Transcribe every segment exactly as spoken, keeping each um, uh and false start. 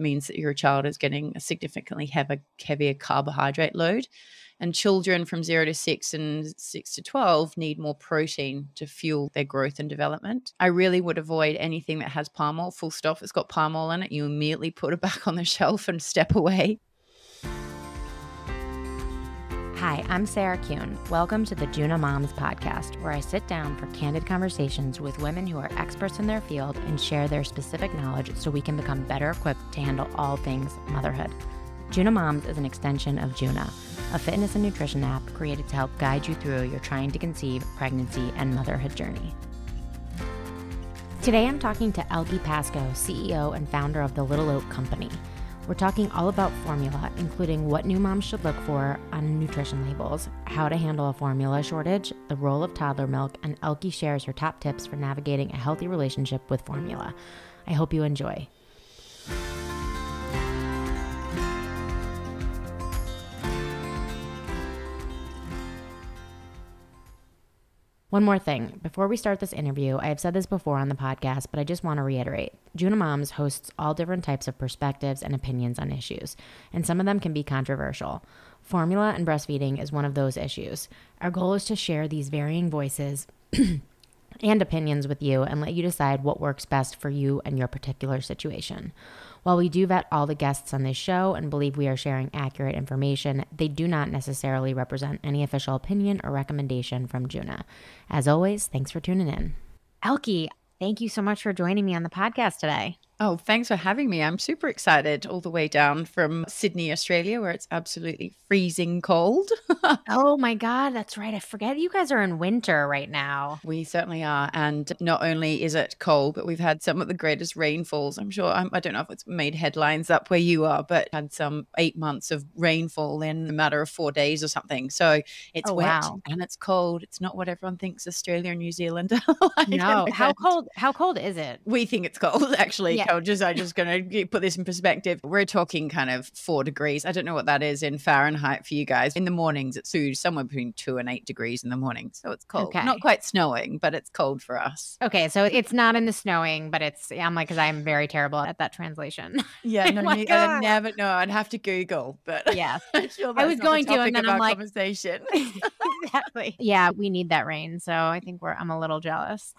means that your child is getting a significantly heavier carbohydrate load. And children from zero to six and six to twelve need more protein to fuel their growth and development. I really would avoid anything that has palm oil, full stop. It's got palm oil in it. You immediately put it back on the shelf and step away. Hi, I'm Sarah Kuhn. Welcome to the Juna Moms podcast, where I sit down for candid conversations with women who are experts in their field and share their specific knowledge so we can become better equipped to handle all things motherhood. Juna Moms is an extension of Juna, a fitness and nutrition app created to help guide you through your trying to conceive, pregnancy, and motherhood journey. Today, I'm talking to Elkie Pasco, C E O and founder of The Little Oak Company. We're talking all about formula, including what new moms should look for on nutrition labels, how to handle a formula shortage, the role of toddler milk, and Elkie shares her top tips for navigating a healthy relationship with formula. I hope you enjoy. One more thing. Before we start this interview, I have said this before on the podcast, but I just want to reiterate. Juna Moms hosts all different types of perspectives and opinions on issues, and some of them can be controversial. Formula and breastfeeding is one of those issues. Our goal is to share these varying voices and opinions with you and let you decide what works best for you and your particular situation. While we do vet all the guests on this show and believe we are sharing accurate information, they do not necessarily represent any official opinion or recommendation from Juna. As always, thanks for tuning in. Elkie, thank you so much for joining me on the podcast today. Oh, thanks for having me. I'm super excited, all the way down from Sydney, Australia, where it's absolutely freezing cold. Oh my God, that's right. I forget you guys are in winter right now. We certainly are. And not only is it cold, but we've had some of the greatest rainfalls. I'm sure, I'm, I don't know if it's made headlines up where you are, but had some eight months of rainfall in a matter of four days or something. So it's oh, wet wow. and it's cold. It's not what everyone thinks Australia and New Zealand are like. No, how cold, how cold is it? We think it's cold, actually. Yeah. I was just, I just going to put this in perspective. We're talking kind of four degrees. I don't know what that is in Fahrenheit for you guys. In the mornings, it's somewhere between two and eight degrees in the morning. So it's cold. Okay. Not quite snowing, but it's cold for us. Okay. So it's not in the snowing, but it's, I'm like, because I'm very terrible at that translation. Yeah. No, oh I never know. I'd have to Google, but yeah, sure I was going to, and then I'm like, conversation. Exactly. Yeah. We need that rain. So I think we're, I'm a little jealous.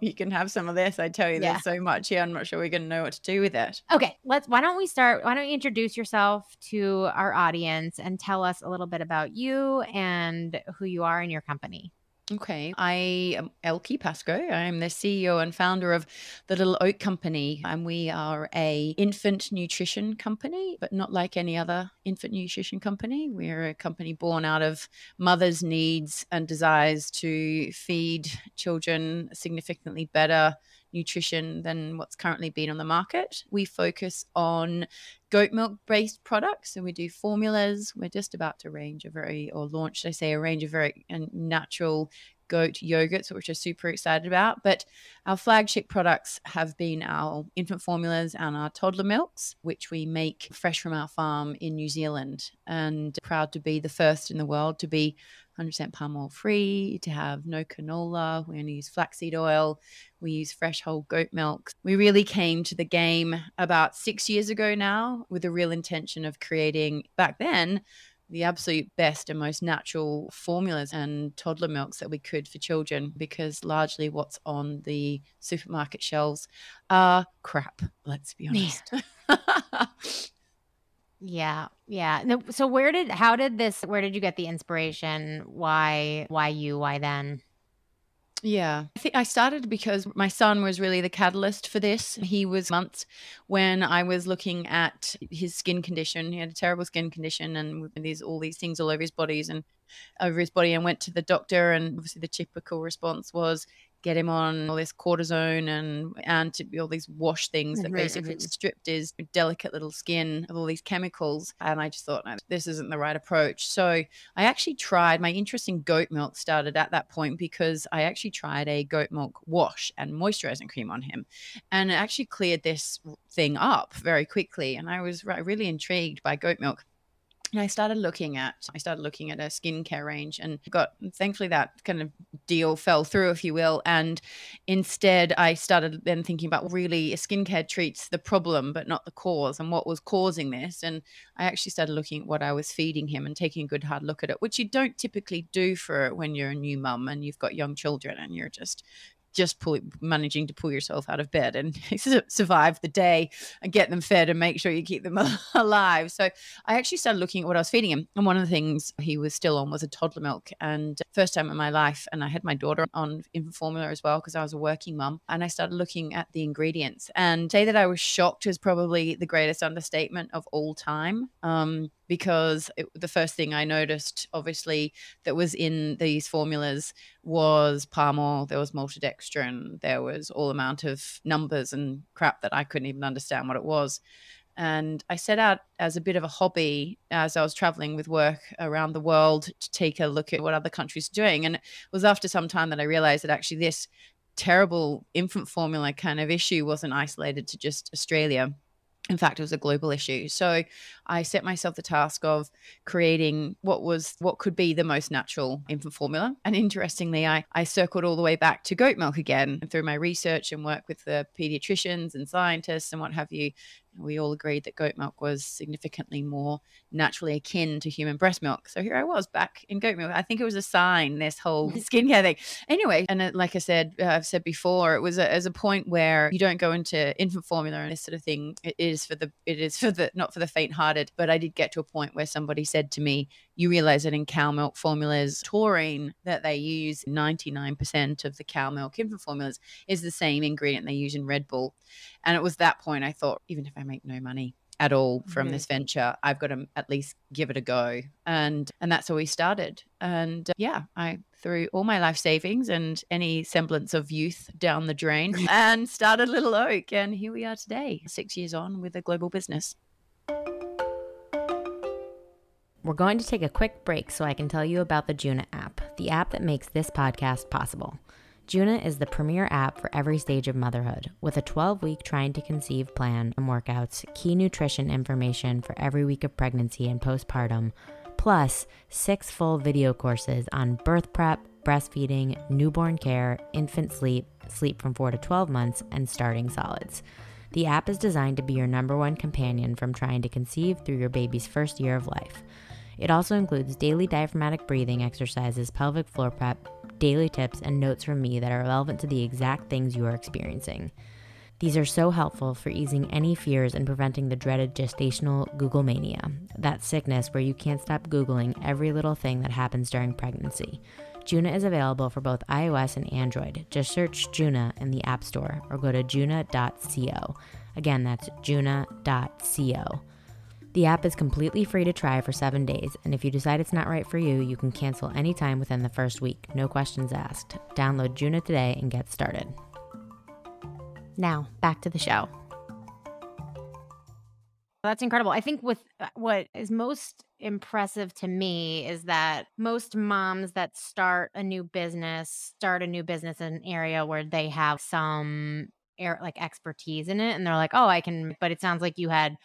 You can have some of this. I tell you, yeah. There's so much here. I'm not sure we're going to know what to do with it. Okay. Let's, why don't we start? Why don't you introduce yourself to our audience and tell us a little bit about you and who you are in your company? Okay. I am Elkie Pasco. I am the C E O and founder of The Little Oak Company. And we are a infant nutrition company, but not like any other infant nutrition company. We're a company born out of mothers' needs and desires to feed children significantly better nutrition than what's currently been on the market. We focus on goat milk-based products, and we do formulas. We're just about to range a very, or launch, should I say, a range of very natural goat yogurts, which we're super excited about. But our flagship products have been our infant formulas and our toddler milks, which we make fresh from our farm in New Zealand, and proud to be the first in the world to be one hundred percent palm oil free, to have no canola. We only use flaxseed oil. We use fresh whole goat milk. We really came to the game about six years ago now with a real intention of creating, back then, the absolute best and most natural formulas and toddler milks that we could for children, because largely what's on the supermarket shelves are crap, let's be honest. Yeah. Yeah. Yeah. So where did, how did this, where did you get the inspiration? Why, why you, why then? Yeah, I think I started because my son was really the catalyst for this. He was months when I was looking at his skin condition. He had a terrible skin condition and these all these things all over his bodies and over his body, and went to the doctor. And obviously the typical response was get him on all this cortisone and anti- all these wash things that basically stripped his delicate little skin of all these chemicals. And I just thought, no, this isn't the right approach. So I actually tried, my interest in goat milk started at that point because I actually tried a goat milk wash and moisturizing cream on him. And it actually cleared this thing up very quickly. And I was really intrigued by goat milk. And I started looking at, I started looking at a skincare range, and got, thankfully that kind of deal fell through, if you will. And instead I started then thinking about really skincare treats the problem, but not the cause, and what was causing this. And I actually started looking at what I was feeding him and taking a good hard look at it, which you don't typically do for when you're a new mum and you've got young children and you're just just pull, managing to pull yourself out of bed and survive the day and get them fed and make sure you keep them alive. So I actually started looking at what I was feeding him. And one of the things he was still on was a toddler milk. And first time in my life, and I had my daughter on infant formula as well, because I was a working mum. And I started looking at the ingredients, and say that I was shocked is probably the greatest understatement of all time. Um, because it, the first thing I noticed, obviously, that was in these formulas was palm oil, there was maltodextrin, there was all amount of numbers and crap that I couldn't even understand what it was. And I set out as a bit of a hobby as I was traveling with work around the world to take a look at what other countries are doing. And it was after some time that I realized that actually this terrible infant formula kind of issue wasn't isolated to just Australia. In fact, it was a global issue. So I set myself the task of creating what was what could be the most natural infant formula. And interestingly, I, I circled all the way back to goat milk again. And through my research and work with the pediatricians and scientists and what have you, we all agreed that goat milk was significantly more naturally akin to human breast milk. So here I was back in goat milk. I think it was a sign, this whole skincare thing. Anyway, and it, like I said, uh, I've said before, it was a, as a point where you don't go into infant formula and this sort of thing. It is for the, it is for the, not for the faint-hearted. But I did get to a point where somebody said to me, you realize that in cow milk formulas, taurine that they use, ninety-nine percent of the cow milk infant formulas is the same ingredient they use in Red Bull. And it was that point I thought, even if I make no money at all from mm-hmm. this venture, I've got to at least give it a go. And and that's how we started. And uh, yeah, I threw all my life savings and any semblance of youth down the drain and started Little Oak. And here we are today, six years on with a global business. We're going to take a quick break so I can tell you about the Juna app, the app that makes this podcast possible. Juna is the premier app for every stage of motherhood, with a twelve-week trying to conceive plan and workouts, key nutrition information for every week of pregnancy and postpartum, plus six full video courses on birth prep, breastfeeding, newborn care, infant sleep, sleep from four to twelve months, and starting solids. The app is designed to be your number one companion from trying to conceive through your baby's first year of life. It also includes daily diaphragmatic breathing exercises, pelvic floor prep, daily tips, and notes from me that are relevant to the exact things you are experiencing. These are so helpful for easing any fears and preventing the dreaded gestational Google mania, that sickness where you can't stop Googling every little thing that happens during pregnancy. Juna is available for both iOS and Android. Just search Juna in the App Store or go to juna dot co. Again, that's juna dot co. The app is completely free to try for seven days, and if you decide it's not right for you, you can cancel anytime within the first week. No questions asked. Download Juna today and get started. Now, back to the show. That's incredible. I think with what is most impressive to me is that most moms that start a new business, start a new business in an area where they have some air, like expertise in it. And they're like, oh, I can, but it sounds like you had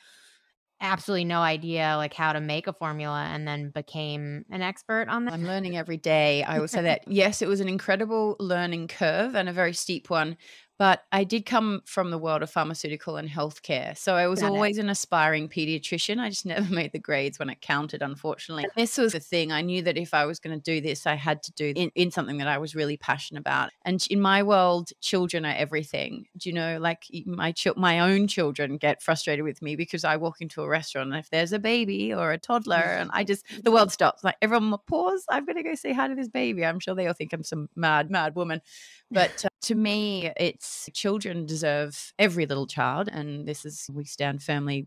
absolutely no idea like how to make a formula and then became an expert on that. I'm learning every day. I will say that. Yes, it was an incredible learning curve and a very steep one. But I did come from the world of pharmaceutical and healthcare. So I was Got always it. an aspiring pediatrician. I just never made the grades when it counted, unfortunately. This was the thing. I knew that if I was going to do this, I had to do in, in something that I was really passionate about. And in my world, children are everything. Do you know, like my ch- my own children get frustrated with me because I walk into a restaurant and if there's a baby or a toddler and I just, the world stops. Like everyone pause, I'm going to go say hi to this baby. I'm sure they all think I'm some mad, mad woman. But uh, to me, it's children deserve every little child. And this is, we stand firmly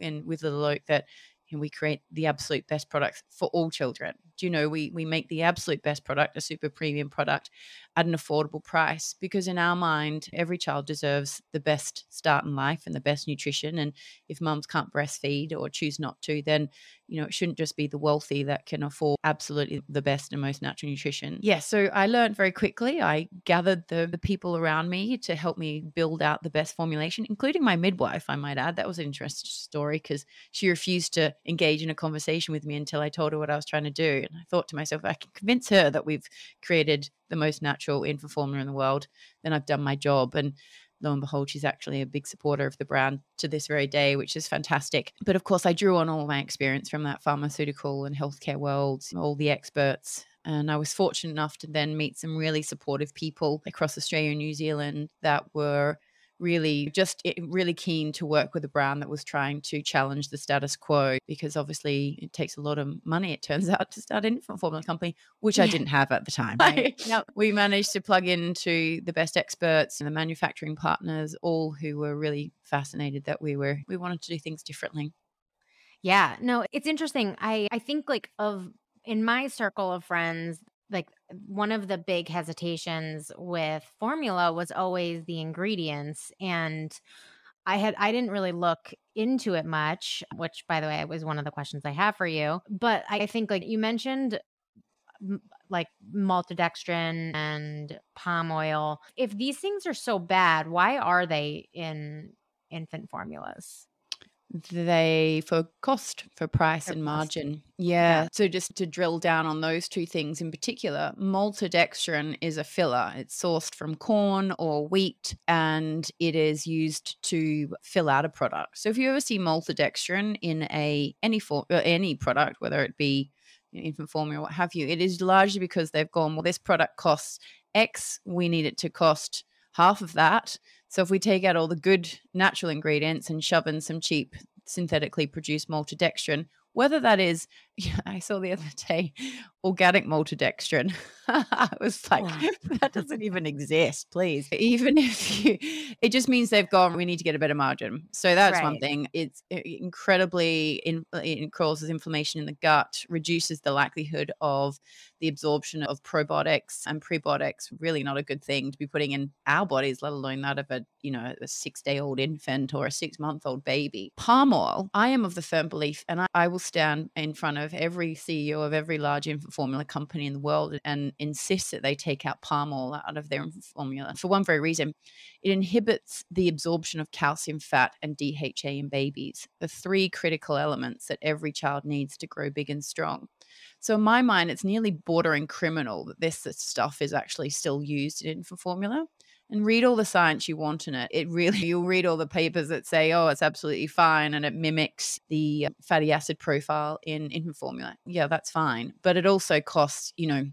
in with Little Oak that you know, we create the absolute best products for all children. Do you know, we we make the absolute best product, a super premium product at an affordable price, because in our mind, every child deserves the best start in life and the best nutrition. And if mums can't breastfeed or choose not to, then, you know, it shouldn't just be the wealthy that can afford absolutely the best and most natural nutrition. Yeah. So I learned very quickly. I gathered the, the people around me to help me build out the best formulation, including my midwife, I might add. That was an interesting story because she refused to engage in a conversation with me until I told her what I was trying to do. And I thought to myself, if I can convince her that we've created the most natural infant formula in the world, then I've done my job. And lo and behold, she's actually a big supporter of the brand to this very day, which is fantastic. But of course, I drew on all my experience from that pharmaceutical and healthcare world, all the experts. And I was fortunate enough to then meet some really supportive people across Australia and New Zealand that were really just really keen to work with a brand that was trying to challenge the status quo, because obviously it takes a lot of money, it turns out, to start an infant formula company, which yeah. I didn't have at the time. Right? Now, we managed to plug into the best experts and the manufacturing partners, all who were really fascinated that we were we wanted to do things differently. Yeah, no, it's interesting. I, I think like of in my circle of friends, like one of the big hesitations with formula was always the ingredients. And I had, I didn't really look into it much, which by the way, was one of the questions I have for you. But I think like you mentioned m- like maltodextrin and palm oil. If these things are so bad, why are they in infant formulas? They for cost, for price for and margin. Cost. Yeah. So just to drill down on those two things in particular, maltodextrin is a filler. It's sourced from corn or wheat, and it is used to fill out a product. So if you ever see maltodextrin in a any form, any product, whether it be infant formula or what have you, it is largely because they've gone, well, this product costs X, we need it to cost half of that. So if we take out all the good natural ingredients and shove in some cheap synthetically produced maltodextrin, whether that is, you know, I saw the other day, organic maltodextrin. I was like, wow. That doesn't even exist, please. Even if you, it just means they've gone, we need to get a better margin. So that's right. One thing. It's incredibly, in, it causes inflammation in the gut, reduces the likelihood of the absorption of probiotics and prebiotics. Really not a good thing to be putting in our bodies, let alone that of a, you know, a six day old infant or a six month old baby. Palm oil. I am of the firm belief, and I, I will stand in front of every C E O of every large infant formula company in the world and insist that they take out palm oil out of their infant formula for one very reason. It inhibits the absorption of calcium, fat, and D H A in babies, the three critical elements that every child needs to grow big and strong. So in my mind, it's nearly bordering criminal that this, this stuff is actually still used in infant formula. And read all the science you want in it. It really, you'll read all the papers that say, oh, it's absolutely fine and it mimics the fatty acid profile in infant formula. Yeah, that's fine. But it also costs, you know,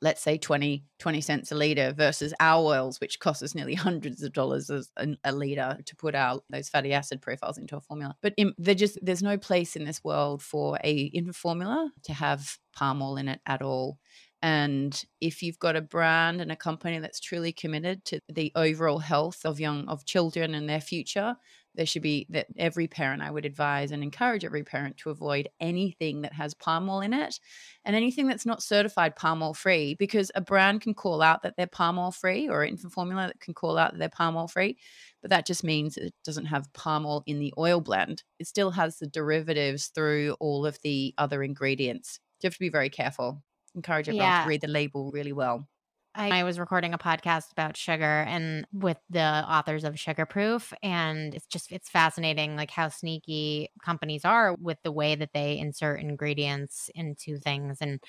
let's say twenty, twenty cents a litre versus our oils, which cost us nearly hundreds of dollars a litre to put out those fatty acid profiles into a formula. But in, they're just, there's no place in this world for a infant formula to have palm oil in it at all. And if you've got a brand and a company that's truly committed to the overall health of young, of children and their future, there should be that every parent, I would advise and encourage every parent to avoid anything that has palm oil in it and anything that's not certified palm oil free, because a brand can call out that they're palm oil free, or infant formula that can call out that they're palm oil free. But that just means it doesn't have palm oil in the oil blend. It still has the derivatives through all of the other ingredients. You have to be very careful. Encourage everyone yeah. to read the label really well. I, I was recording a podcast about sugar and with the authors of Sugar Proof, and it's just, it's fascinating like how sneaky companies are with the way that they insert ingredients into things. And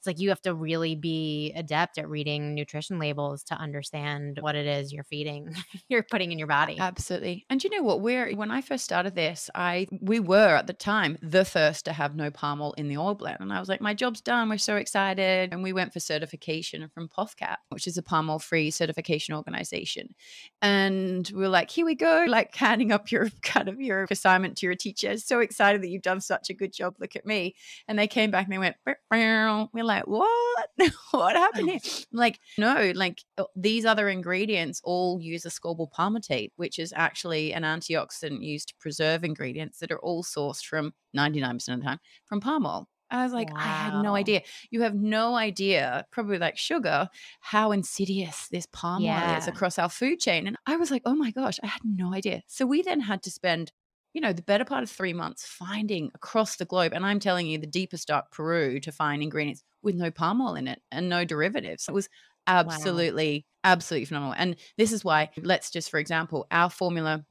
it's like you have to really be adept at reading nutrition labels to understand what it is you're feeding, you're putting in your body. Absolutely. And you know what? We're when I first started this, I we were at the time the first to have no palm oil in the oil blend, and I was like, my job's done. We're so excited, and we went for certification from Pothcap, which is a palm oil free certification organization, and we were like, here we go, like handing up your kind of your assignment to your teacher. So excited that you've done such a good job. Look at me. And they came back and they went, we're like. Like, what? What happened here? Like, no, like these other ingredients all use ascorbyl palmitate, which is actually an antioxidant used to preserve ingredients that are all sourced from ninety-nine percent of the time from palm oil. I was like, wow. I had no idea. You have no idea, probably like sugar, how insidious this palm yeah. oil is across our food chain. And I was like, oh my gosh, I had no idea. So we then had to spend, you know, the better part of three months finding across the globe. And I'm telling you, the deepest dark Peru to find ingredients with no palm oil in it and no derivatives. It was absolutely, wow. absolutely phenomenal. And this is why, let's just, for example, our formula,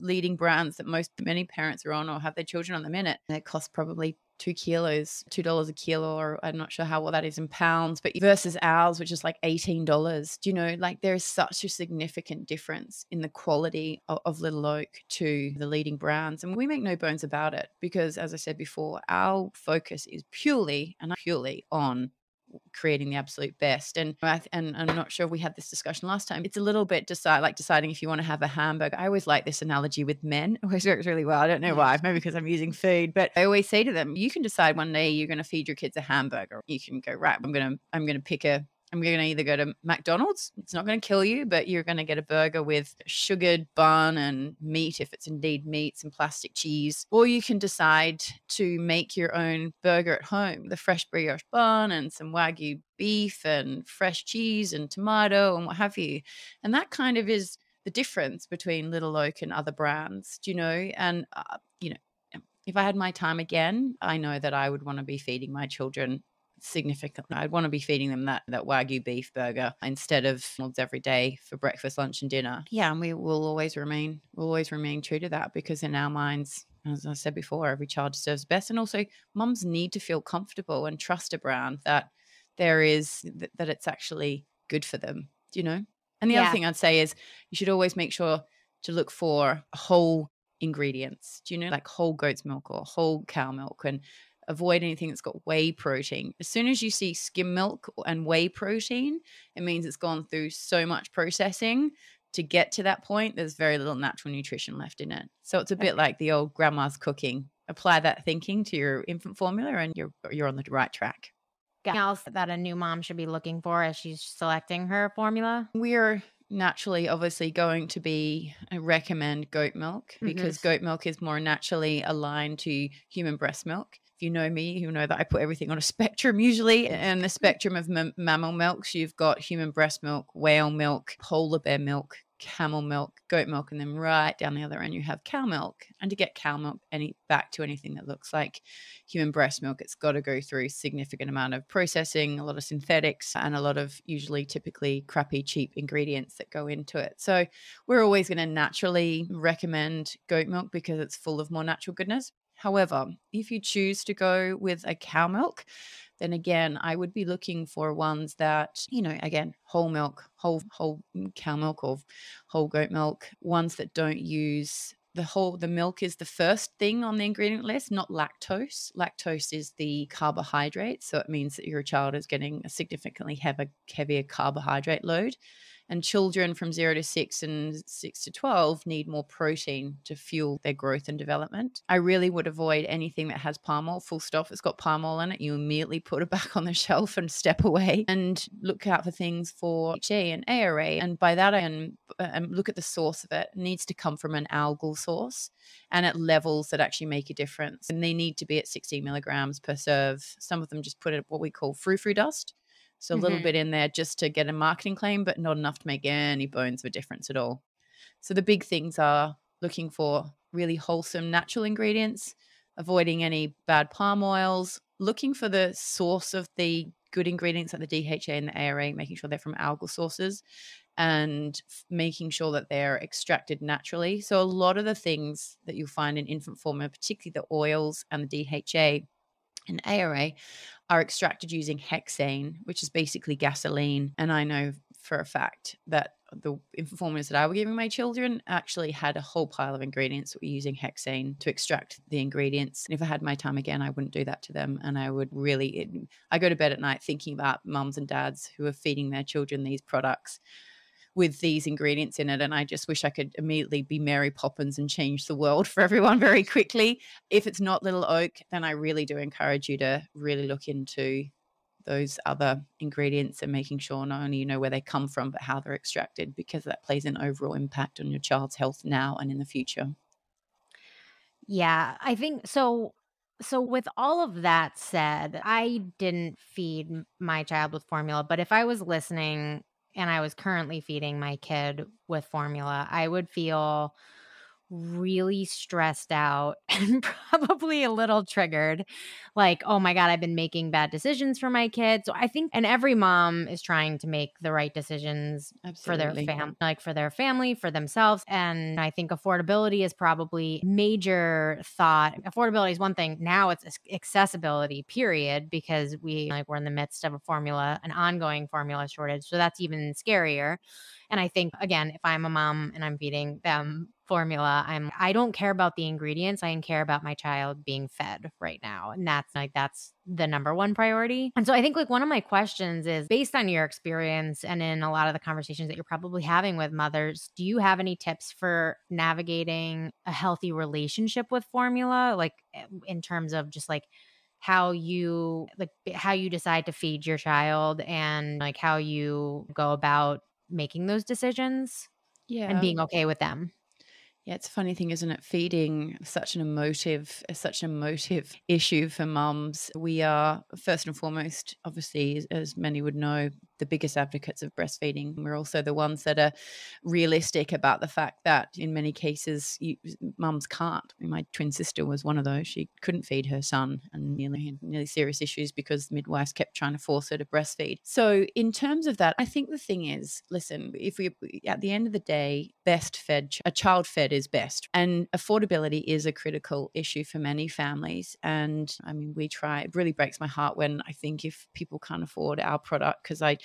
leading brands that most many parents are on or have their children on the minute, and it costs probably two kilos, two dollars a kilo, or I'm not sure how well that is in pounds, but versus ours, which is like eighteen dollars. Do you know, like there is such a significant difference in the quality of, of Little Oak to the leading brands. And we make no bones about it because, as I said before, our focus is purely and purely on creating the absolute best. And I th- and I'm not sure if we had this discussion last time. It's a little bit decide like deciding if you want to have a hamburger. I always like this analogy with men. It always works really well. I don't know why, maybe because I'm using food, but I always say to them, you can decide one day you're going to feed your kids a hamburger. You can go, right, I'm going to, I'm going to pick a, I'm going to either go to McDonald's. It's not going to kill you, but you're going to get a burger with sugared bun and meat, if it's indeed meats and plastic cheese. Or you can decide to make your own burger at home, the fresh brioche bun and some Wagyu beef and fresh cheese and tomato and what have you. And that kind of is the difference between Little Oak and other brands, do you know? And, uh, you know, if I had my time again, I know that I would want to be feeding my children significantly. I'd want to be feeding them that that Wagyu beef burger instead of McDonald's every day for breakfast, lunch, and dinner. Yeah, and we will always remain we'll always remain true to that because in our minds, as I said before, every child deserves best, and also mums need to feel comfortable and trust a brand that there is that, that it's actually good for them. Do you know? And the yeah. other thing I'd say is you should always make sure to look for whole ingredients. Do you know, like whole goat's milk or whole cow milk, and avoid anything that's got whey protein. As soon as you see skim milk and whey protein, it means it's gone through so much processing to get to that point. There's very little natural nutrition left in it. So it's a bit okay. like the old grandma's cooking. Apply that thinking to your infant formula and you're you're on the right track. Anything else that a new mom should be looking for as she's selecting her formula? We're naturally obviously going to be I recommend goat milk because mm-hmm. goat milk is more naturally aligned to human breast milk. If you know me, you know that I put everything on a spectrum usually. And the spectrum of m- mammal milks, you've got human breast milk, whale milk, polar bear milk, camel milk, goat milk, and then right down the other end you have cow milk. And to get cow milk any back to anything that looks like human breast milk, it's got to go through a significant amount of processing, a lot of synthetics, and a lot of usually typically crappy, cheap ingredients that go into it. So we're always going to naturally recommend goat milk because it's full of more natural goodness. However, if you choose to go with a cow milk, then again, I would be looking for ones that, you know, again, whole milk, whole whole cow milk or whole goat milk, ones that don't use the whole, the milk is the first thing on the ingredient list, not lactose. Lactose is the carbohydrate. So it means that your child is getting a significantly heavier, heavier carbohydrate load. And children from zero to six and six to twelve need more protein to fuel their growth and development. I really would avoid anything that has palm oil, full stop. It's got palm oil in it. You immediately put it back on the shelf and step away, and look out for things for H E and A R A. And by that, I and um, look at the source of it. It needs to come from an algal source and at levels that actually make a difference. And they need to be at sixty milligrams per serve. Some of them just put it what we call frou-frou dust. So a little mm-hmm. bit in there just to get a marketing claim, but not enough to make any bones of a difference at all. So the big things are looking for really wholesome, natural ingredients, avoiding any bad palm oils, looking for the source of the good ingredients like the D H A and the A R A, making sure they're from algal sources and making sure that they're extracted naturally. So a lot of the things that you'll find in infant formula, particularly the oils and the D H A and A R A, are extracted using hexane, which is basically gasoline. And I know for a fact that the infant formulas that I were giving my children actually had a whole pile of ingredients that were using hexane to extract the ingredients. And if I had my time again, I wouldn't do that to them. And I would really, it, I go to bed at night thinking about mums and dads who are feeding their children these products with these ingredients in it. And I just wish I could immediately be Mary Poppins and change the world for everyone very quickly. If it's not Little Oak, then I really do encourage you to really look into those other ingredients and making sure not only you know where they come from, but how they're extracted, because that plays an overall impact on your child's health now and in the future. Yeah, I think so. So with all of that said, I didn't feed m- my child with formula, but if I was listening and I was currently feeding my kid with formula, I would feel really stressed out and probably a little triggered. Like, oh my God, I've been making bad decisions for my kids. So I think, and every mom is trying to make the right decisions Absolutely. for their fam, like for their family, for themselves. And I think affordability is probably major thought. Affordability is one thing. Now it's accessibility, period, because we like we're in the midst of a formula, an ongoing formula shortage. So that's even scarier. And I think, again, if I'm a mom and I'm feeding them formula, I'm, I don't care about the ingredients. I care about my child being fed right now. And that's like, that's the number one priority. And so I think like one of my questions is, based on your experience and in a lot of the conversations that you're probably having with mothers, do you have any tips for navigating a healthy relationship with formula? Like in terms of just like how you, like how you decide to feed your child and like how you go about making those decisions yeah. and being okay with them. Yeah, it's a funny thing, isn't it? Feeding such an emotive, such an emotive issue for mums. We are, first and foremost, obviously, as many would know, the biggest advocates of breastfeeding. We're also the ones that are realistic about the fact that in many cases, you, mums can't. My twin sister was one of those. She couldn't feed her son and nearly had nearly serious issues because midwives kept trying to force her to breastfeed. So in terms of that, I think the thing is, listen, if we, at the end of the day, best fed, a child fed is best. And affordability is a critical issue for many families. And I mean, we try, it really breaks my heart when I think if people can't afford our product, because I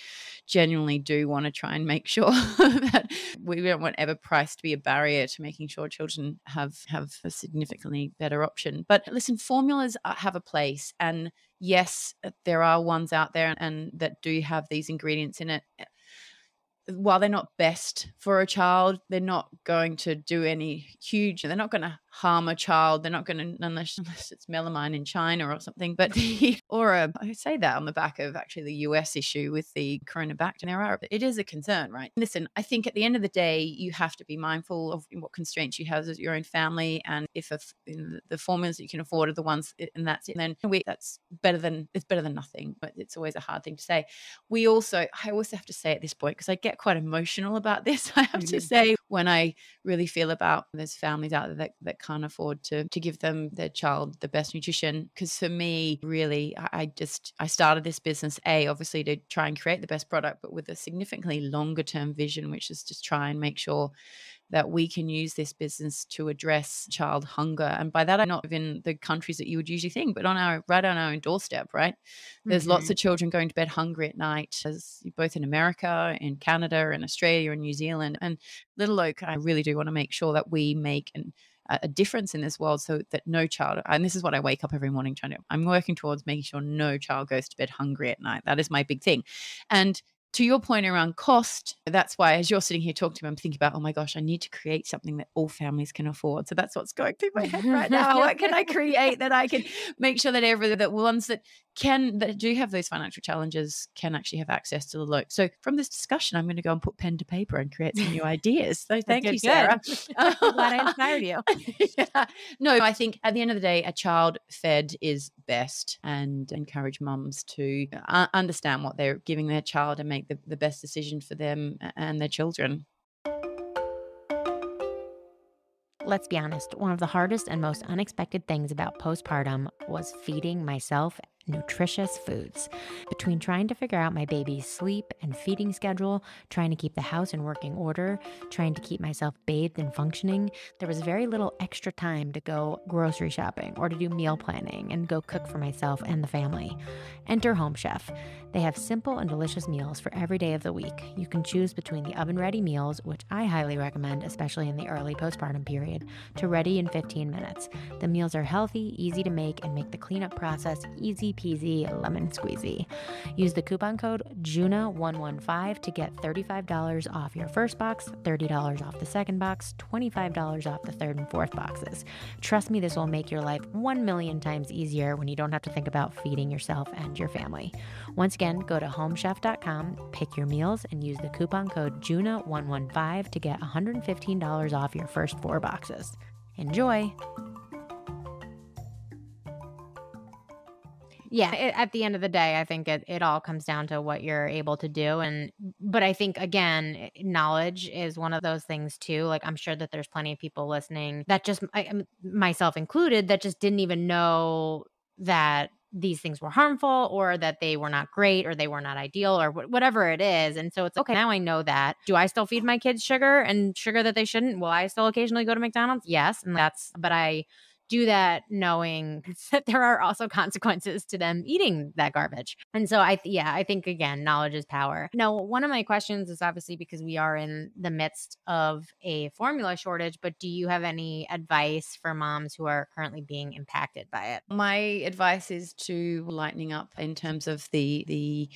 genuinely do want to try and make sure that we don't want ever price to be a barrier to making sure children have have a significantly better option. But listen, formulas have a place, and yes, there are ones out there and that do have these ingredients in it. While they're not best for a child, they're not going to do any huge, they're not going to harm a child. They're not going to, unless, unless it's melamine in China or something, but the, or a, I say that on the back of actually the U S issue with the coronabacter. There are, it is a concern, right? Listen, I think at the end of the day, you have to be mindful of what constraints you have as your own family. And if a, you know, the formulas that you can afford are the ones, and that's it. And then we, that's better than, it's better than nothing, but it's always a hard thing to say. We also, I also have to say at this point, because I get quite emotional about this, I have to say, when I really feel about there's families out there that, that can't afford to to give them their child the best nutrition. Because for me, really, I, I just I started this business a obviously to try and create the best product, but with a significantly longer term vision, which is to try and make sure that we can use this business to address child hunger. And by that, I'm not in the countries that you would usually think, but on our, right on our own doorstep, right? There's mm-hmm. lots of children going to bed hungry at night, as both in America, in Canada, in Australia, and New Zealand. And Little Oak, I really do want to make sure that we make an, a difference in this world so that no child, and this is what I wake up every morning trying to, I'm working towards making sure no child goes to bed hungry at night. That is my big thing. And to your point around cost, that's why as you're sitting here talking to me, I'm thinking about, oh my gosh, I need to create something that all families can afford. So that's what's going through my head right now. What can I create that I can make sure that every, that ones that can, that do have those financial challenges can actually have access to the low. So from this discussion, I'm going to go and put pen to paper and create some new ideas. So thank you, Sarah. I'm glad I inspired you. yeah. No, I think at the end of the day, a child fed is best, and encourage mums to uh, understand what they're giving their child and make The, the best decision for them and their children. Let's be honest, one of the hardest and most unexpected things about postpartum was feeding myself nutritious foods. Between trying to figure out my baby's sleep and feeding schedule, trying to keep the house in working order, trying to keep myself bathed and functioning, there was very little extra time to go grocery shopping or to do meal planning and go cook for myself and the family. Enter Home Chef. They have simple and delicious meals for every day of the week. You can choose between the oven-ready meals, which I highly recommend, especially in the early postpartum period, to ready in fifteen minutes. The meals are healthy, easy to make, and make the cleanup process easy peasy lemon squeezy. Use the coupon code Juna one fifteen to get thirty-five dollars off your first box, thirty dollars off the second box, twenty-five dollars off the third and fourth boxes. Trust me, this will make your life one million times easier when you don't have to think about feeding yourself and your family. Once again, go to home chef dot com, pick your meals, and use the coupon code Juna one fifteen to get one hundred fifteen dollars off your first four boxes. Enjoy! Yeah. It, at the end of the day, I think it, it all comes down to what you're able to do. And, but I think again, knowledge is one of those things too. Like, I'm sure that there's plenty of people listening that just, I, myself included, that just didn't even know that these things were harmful, or that they were not great, or they were not ideal, or wh- whatever it is. And so it's okay. Now I know that. Do I still feed my kids sugar and sugar that they shouldn't? Will I still occasionally go to McDonald's? Yes. And that's, but I do that knowing that there are also consequences to them eating that garbage. And so I, th- yeah, I think again, knowledge is power. Now, one of my questions is obviously because we are in the midst of a formula shortage, but do you have any advice for moms who are currently being impacted by it? My advice is to lighten up in terms of the, the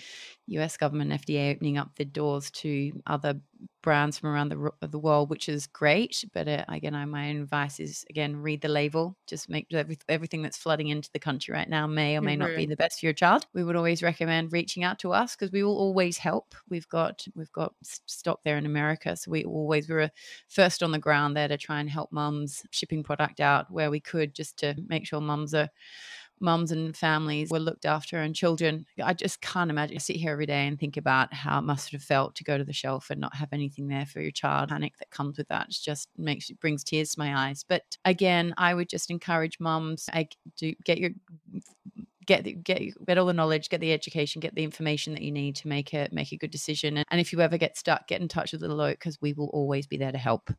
U S government, F D A, opening up the doors to other brands from around the, the world, which is great. But uh, again, I, my advice is, again, read the label. Just make every, everything that's flooding into the country right now may or may mm-hmm. not be the best for your child. We would always recommend reaching out to us because we will always help. We've got we've got stock there in America. So we always were first on the ground there to try and help mums, shipping product out where we could, just to make sure mums are mums and families were looked after, and children. I just can't imagine. I sit here every day and think about how it must have felt to go to the shelf and not have anything there for your child. Panic that comes with that just makes it brings tears to my eyes. But again, I would just encourage mums. I do get your get the, get get all the knowledge, get the education, get the information that you need to make a make a good decision. And if you ever get stuck, get in touch with Little Oak because we will always be there to help.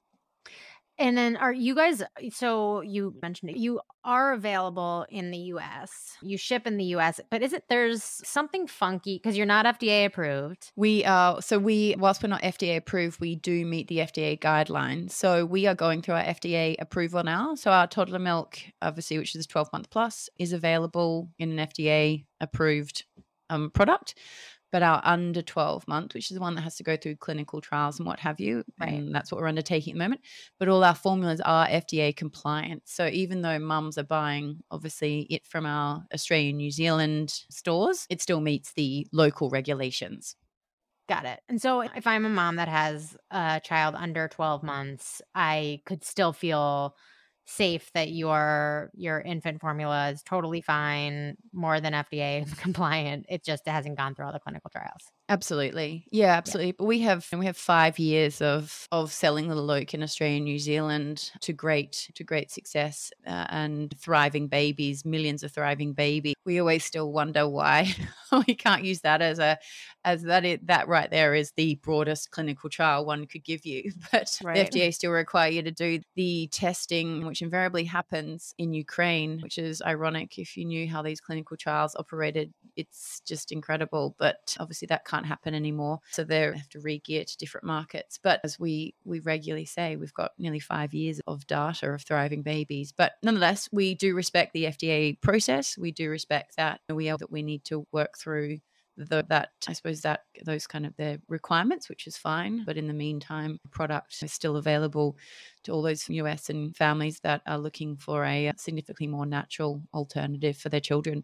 And then are you guys, so you mentioned it, you are available in the U S, you ship in the U S, but is it, there's something funky because you're not F D A approved. We are, so we, whilst we're not F D A approved, we do meet the F D A guidelines. So we are going through our F D A approval now. So our toddler milk, obviously, which is twelve month plus, is available in an F D A approved um, product. But our under twelve month, which is the one that has to go through clinical trials and what have you, right. And that's what we're undertaking at the moment. But all our formulas are F D A compliant. So even though mums are buying, obviously, it from our Australian, New Zealand stores, it still meets the local regulations. Got it. And so if I'm a mom that has a child under twelve months, I could still feel safe that your your infant formula is totally fine, more than F D A compliant. It just hasn't gone through all the clinical trials. Absolutely. Yeah, absolutely. Yeah. But we have we have five years of of selling Little Oak in Australia and New Zealand to great to great success uh, and thriving babies, millions of thriving babies. We always still wonder why we can't use that as a as that it, that right there is the broadest clinical trial one could give you. But right. The F D A still require you to do the testing, which invariably happens in Ukraine, which is ironic if you knew how these clinical trials operated. It's just incredible, but obviously that can't happen anymore. So they have to re-gear to different markets. But as we we regularly say, we've got nearly five years of data of thriving babies. But nonetheless, we do respect the F D A process. We do respect that we that we need to work through the, that I suppose that those kind of their requirements, which is fine. But in the meantime, the product is still available to all those U S and families that are looking for a significantly more natural alternative for their children.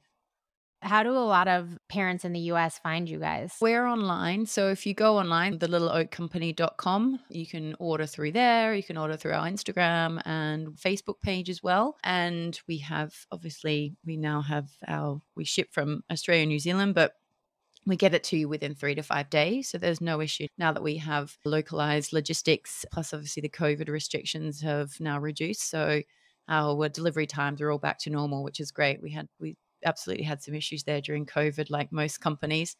How do a lot of parents in the U S find you guys? We're online. So if you go online, the little oak company dot com, you can order through there. You can order through our Instagram and Facebook page as well. And we have, obviously, we now have our, we ship from Australia and New Zealand, but we get it to you within three to five days. So there's no issue now that we have localized logistics, plus obviously the COVID restrictions have now reduced. So our delivery times are all back to normal, which is great. We had, we, absolutely had some issues there during COVID, like most companies,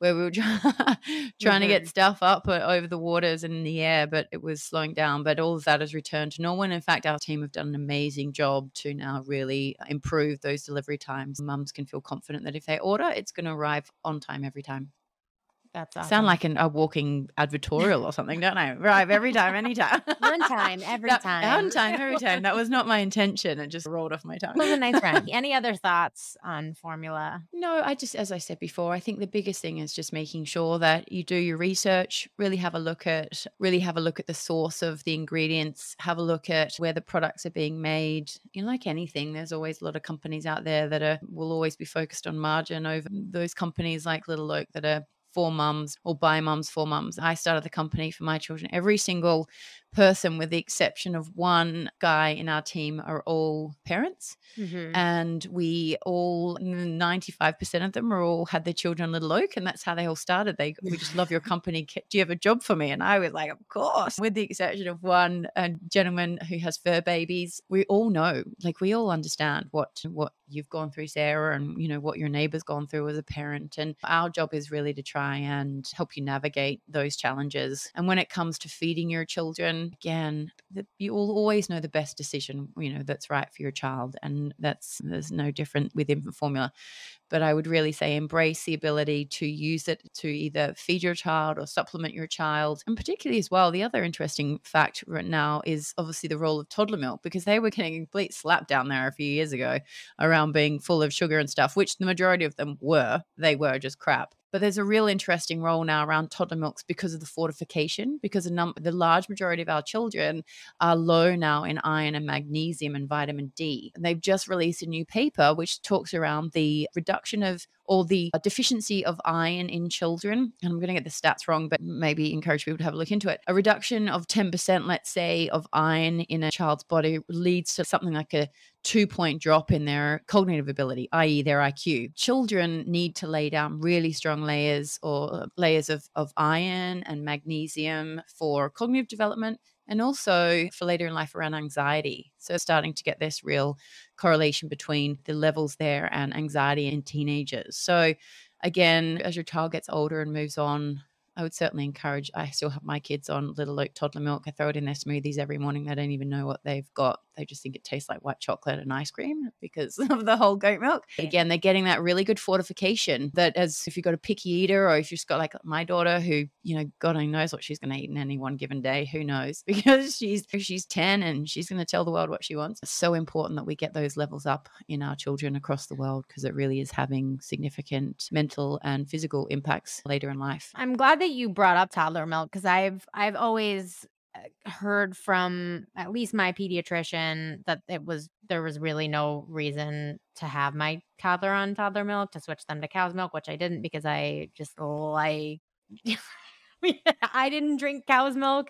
where we were try- trying mm-hmm. to get stuff up over the waters and in the air, but it was slowing down. But all of that has returned to normal. And in fact, our team have done an amazing job to now really improve those delivery times. Mums can feel confident that if they order, it's going to arrive on time every time. That's awesome. Sound like an, a walking advertorial or something, don't I? Right, every time, anytime. One time, every that, time. One time, every time. That was not my intention. It just rolled off my tongue. It was a nice round. Any other thoughts on formula? No, I just, as I said before, I think the biggest thing is just making sure that you do your research, really have a look at, really have a look at the source of the ingredients, have a look at where the products are being made. You know, like anything, there's always a lot of companies out there that are will always be focused on margin over those companies like Little Oak that are for mums or by mums for mums. I started the company for my children. Every single person, with the exception of one guy in our team, are all parents. Mm-hmm. And we all, ninety-five percent of them are all had their children Little Oak, and that's how they all started. They, we just love your company. Do you have a job for me? And I was like, of course. With the exception of one uh, gentleman who has fur babies, we all know, like we all understand what what you've gone through, Sarah, and you know what your neighbor's gone through as a parent. And our job is really to try and help you navigate those challenges. And when it comes to feeding your children, again, the, you will always know the best decision, you know, that's right for your child. And that's, there's no different with infant formula. But I would really say embrace the ability to use it to either feed your child or supplement your child. And particularly as well, the other interesting fact right now is obviously the role of toddler milk, because they were getting a complete slap down there a few years ago around being full of sugar and stuff, which the majority of them were. They were just crap. But there's a real interesting role now around toddler milks because of the fortification, because a num- the large majority of our children are low now in iron and magnesium and vitamin D. And they've just released a new paper which talks around the reduction of or the deficiency of iron in children. And I'm going to get the stats wrong, but maybe encourage people to have a look into it. A reduction of ten percent, let's say, of iron in a child's body leads to something like a two-point drop in their cognitive ability, that is their I Q. Children need to lay down really strong layers or layers of, of iron and magnesium for cognitive development, and also for later in life around anxiety. So starting to get this real correlation between the levels there and anxiety in teenagers. So again, as your child gets older and moves on, I would certainly encourage, I still have my kids on Little Oak toddler milk. I throw it in their smoothies every morning. They don't even know what they've got. They just think it tastes like white chocolate and ice cream because of the whole goat milk. Yeah. Again, they're getting that really good fortification that, as if you've got a picky eater, or if you've got like my daughter who, you know, God only knows what she's going to eat in any one given day. Who knows? Because she's she's ten and she's going to tell the world what she wants. It's so important that we get those levels up in our children across the world, because it really is having significant mental and physical impacts later in life. I'm glad that you brought up toddler milk, because I've I've always heard from at least my pediatrician that it was there was really no reason to have my toddler on toddler milk, to switch them to cow's milk, which I didn't, because I just like I didn't drink cow's milk,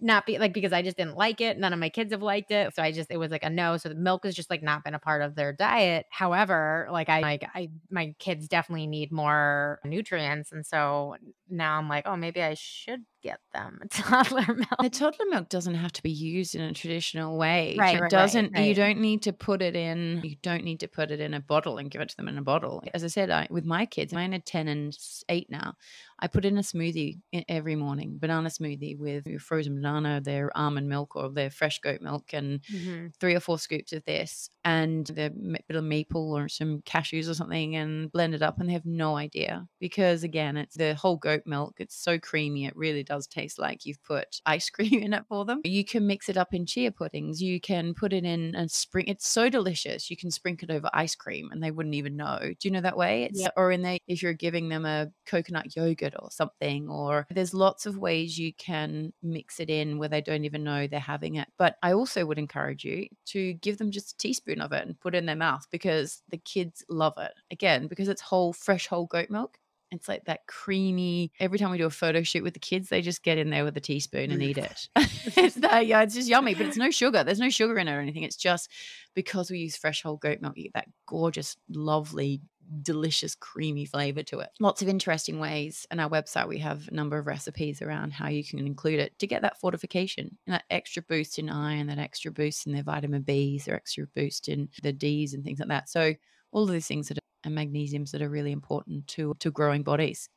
not be like because I just didn't like it. None of my kids have liked it, so I just it was like a no. So the milk has just like not been a part of their diet. However, like I like I my kids definitely need more nutrients, and so now I'm like, oh, maybe I should get them a toddler milk. The toddler milk doesn't have to be used in a traditional way. Right, it right, doesn't. Right, right. You don't need to put it in. You don't need to put it in a bottle and give it to them in a bottle. As I said, I, with my kids, mine are ten and eight now. I put in a smoothie every morning, banana smoothie with frozen banana, their almond milk or their fresh goat milk, and mm-hmm. three or four scoops of this, and a bit of maple or some cashews or something, and blend it up. And they have no idea, because again, it's the whole goat milk. It's so creamy. It really does taste like you've put ice cream in it for them. You can mix it up in chia puddings. You can put it in and spring. It's so delicious. You can sprinkle it over ice cream and they wouldn't even know. Do you know that way? It's, yeah. Or in there, if you're giving them a coconut yogurt or something, or there's lots of ways you can mix it in where they don't even know they're having it. But I also would encourage you to give them just a teaspoon of it and put it in their mouth, because the kids love it. Again, because it's whole, fresh, whole goat milk. It's like that creamy, every time we do a photo shoot with the kids, they just get in there with a teaspoon and eat it. It's, that, yeah, it's just yummy, but it's no sugar. There's no sugar in it or anything. It's just because we use fresh whole goat milk, you get that gorgeous, lovely, delicious, creamy flavor to it. Lots of interesting ways. On our website, we have a number of recipes around how you can include it to get that fortification and that extra boost in iron, that extra boost in their vitamin B's, their extra boost in the D's and things like that. So all of these things that are and magnesiums that are really important to to growing bodies.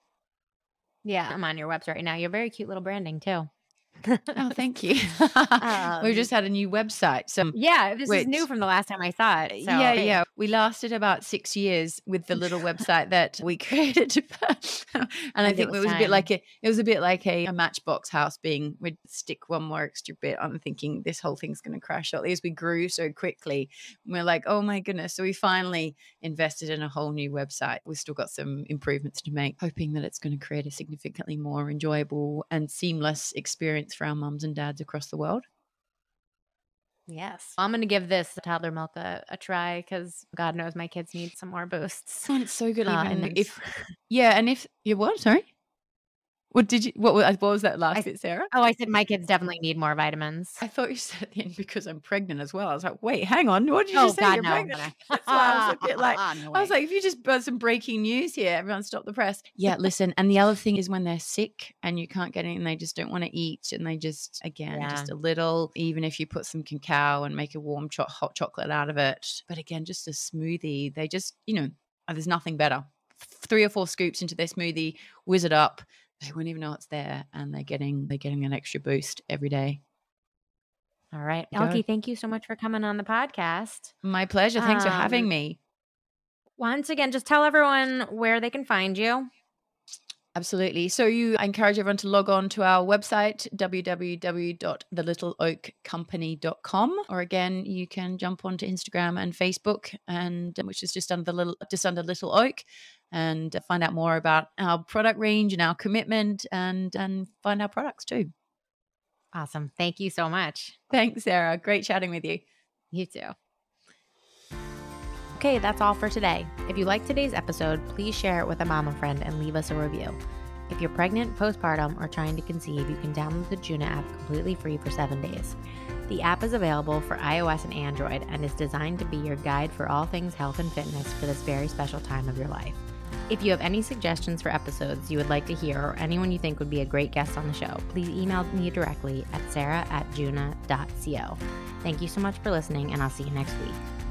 Yeah, I'm on your website right now. You're very cute little branding too. Oh, thank you. um, We've just had a new website. So yeah, this which, is new from the last time I saw it. So. Yeah, yeah. We lasted about six years with the little website that we created, and I, I think it was, it was a bit like a it was a bit like a, a matchbox house being. We'd stick one more extra bit. I'm thinking this whole thing's going to crash. At least we grew so quickly. And we're like, oh my goodness! So we finally invested in a whole new website. We've still got some improvements to make, hoping that it's going to create a significantly more enjoyable and seamless experience for our mums and dads across the world. Yes. I'm going to give this toddler milk a, a try, because God knows my kids need some more boosts. Oh, and it's so good. Uh, even and if, yeah. And if you what? Sorry. What did you, what, what was that last I, bit, Sarah? Oh, I said, my kids definitely need more vitamins. I thought you said at the end, because I'm pregnant as well. I was like, wait, hang on. What did you oh, say? God, You're no, pregnant. No. That's why I was a bit like, oh, no I was like, if you just brought some breaking news here, everyone stop the press. Yeah, listen. And the other thing is when they're sick and you can't get in and they just don't want to eat and they just, again, yeah. just a little, even if you put some cacao and make a warm cho- hot chocolate out of it. But again, just a smoothie. They just, you know, oh, there's nothing better. Three or four scoops into their smoothie, whiz it up. They wouldn't even know it's there, and they're getting they're getting an extra boost every day. All right, Elkie, thank you so much for coming on the podcast. My pleasure. Thanks um, for having me. Once again, just tell everyone where they can find you. Absolutely. So you I encourage everyone to log on to our website, w w w dot the little oak company dot com. Or again, you can jump onto Instagram and Facebook, and which is just under the little, just under Little Oak, and find out more about our product range and our commitment, and, and find our products too. Awesome. Thank you so much. Thanks, Sarah. Great chatting with you. You too. Okay, that's all for today. If you liked today's episode, please share it with a mama friend and leave us a review. If you're pregnant, postpartum, or trying to conceive, you can download the Juna app completely free for seven days. The app is available for iOS and Android and is designed to be your guide for all things health and fitness for this very special time of your life. If you have any suggestions for episodes you would like to hear or anyone you think would be a great guest on the show, please email me directly at sarah at juna dot co. Thank you so much for listening, and I'll see you next week.